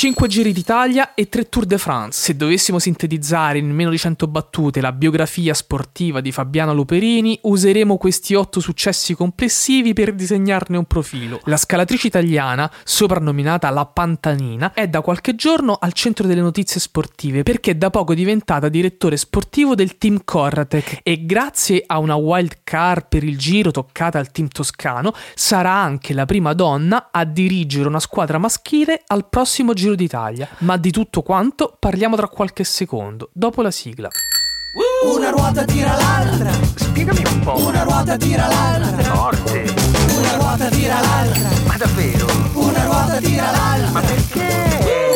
5 Giri d'Italia e 3 Tour de France. Se dovessimo sintetizzare in meno di 100 battute la biografia sportiva di Fabiana Luperini, useremo questi 8 successi complessivi per disegnarne un profilo. La scalatrice italiana, soprannominata la Pantanina, è da qualche giorno al centro delle notizie sportive perché è da poco diventata direttore sportivo del Team Corratec e grazie a una wild card per il Giro toccata al team toscano sarà anche la prima donna a dirigere una squadra maschile al prossimo Giro d'Italia. Ma di tutto quanto parliamo tra qualche secondo, dopo la sigla. Una ruota tira l'altra. Spiegami un po'. Una ruota tira l'altra. Forte. Una ruota tira l'altra. Ma davvero? Una ruota tira l'altra. Ma perché?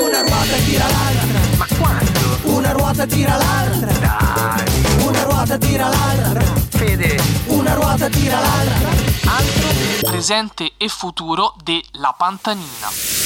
Una ruota tira l'altra. Ma quando? Una ruota tira l'altra. Dai. Una ruota tira l'altra. Fede. Una ruota tira l'altra. Altro del presente e futuro della Pantanina.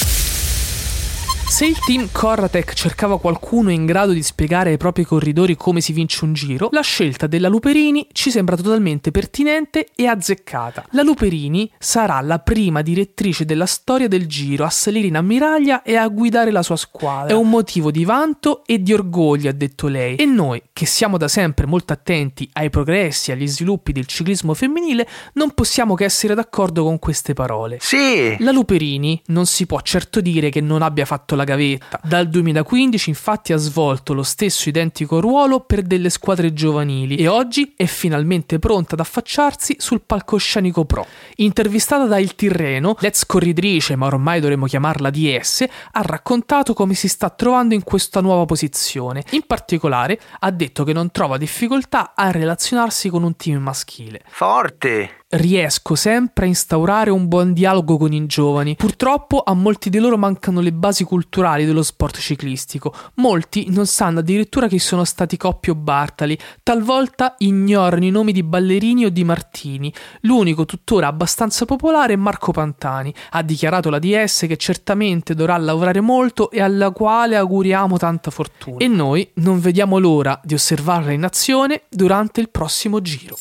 Se il Team Corratec cercava qualcuno in grado di spiegare ai propri corridori come si vince un giro, la scelta della Luperini ci sembra totalmente pertinente e azzeccata. La Luperini sarà la prima direttrice della storia del giro a salire in ammiraglia e a guidare la sua squadra. È un motivo di vanto e di orgoglio, ha detto lei, e noi, che siamo da sempre molto attenti ai progressi e agli sviluppi del ciclismo femminile, non possiamo che essere d'accordo con queste parole. Sì! La Luperini non si può certo dire che non abbia fatto la gavetta. Dal 2015 infatti ha svolto lo stesso identico ruolo per delle squadre giovanili e oggi è finalmente pronta ad affacciarsi sul palcoscenico pro. Intervistata da Il Tirreno, l'ex corridrice, ma ormai dovremmo chiamarla DS, ha raccontato come si sta trovando in questa nuova posizione. In particolare ha detto che non trova difficoltà a relazionarsi con un team maschile. Forte! Riesco sempre a instaurare un buon dialogo con i giovani. Purtroppo a molti di loro mancano le basi culturali dello sport ciclistico. Molti non sanno addirittura chi sono stati Coppi o Bartali. Talvolta ignorano i nomi di Ballerini o di Martini. L'unico tuttora abbastanza popolare è Marco Pantani. Ha dichiarato la DS che certamente dovrà lavorare molto e alla quale auguriamo tanta fortuna. E noi non vediamo l'ora di osservarla in azione durante il prossimo giro.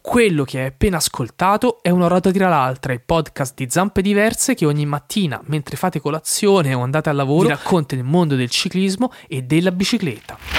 Quello che hai appena ascoltato è Una ruota tira l'altra, il podcast di Zampe Diverse che ogni mattina, mentre fate colazione o andate al lavoro, vi racconta il mondo del ciclismo e della bicicletta.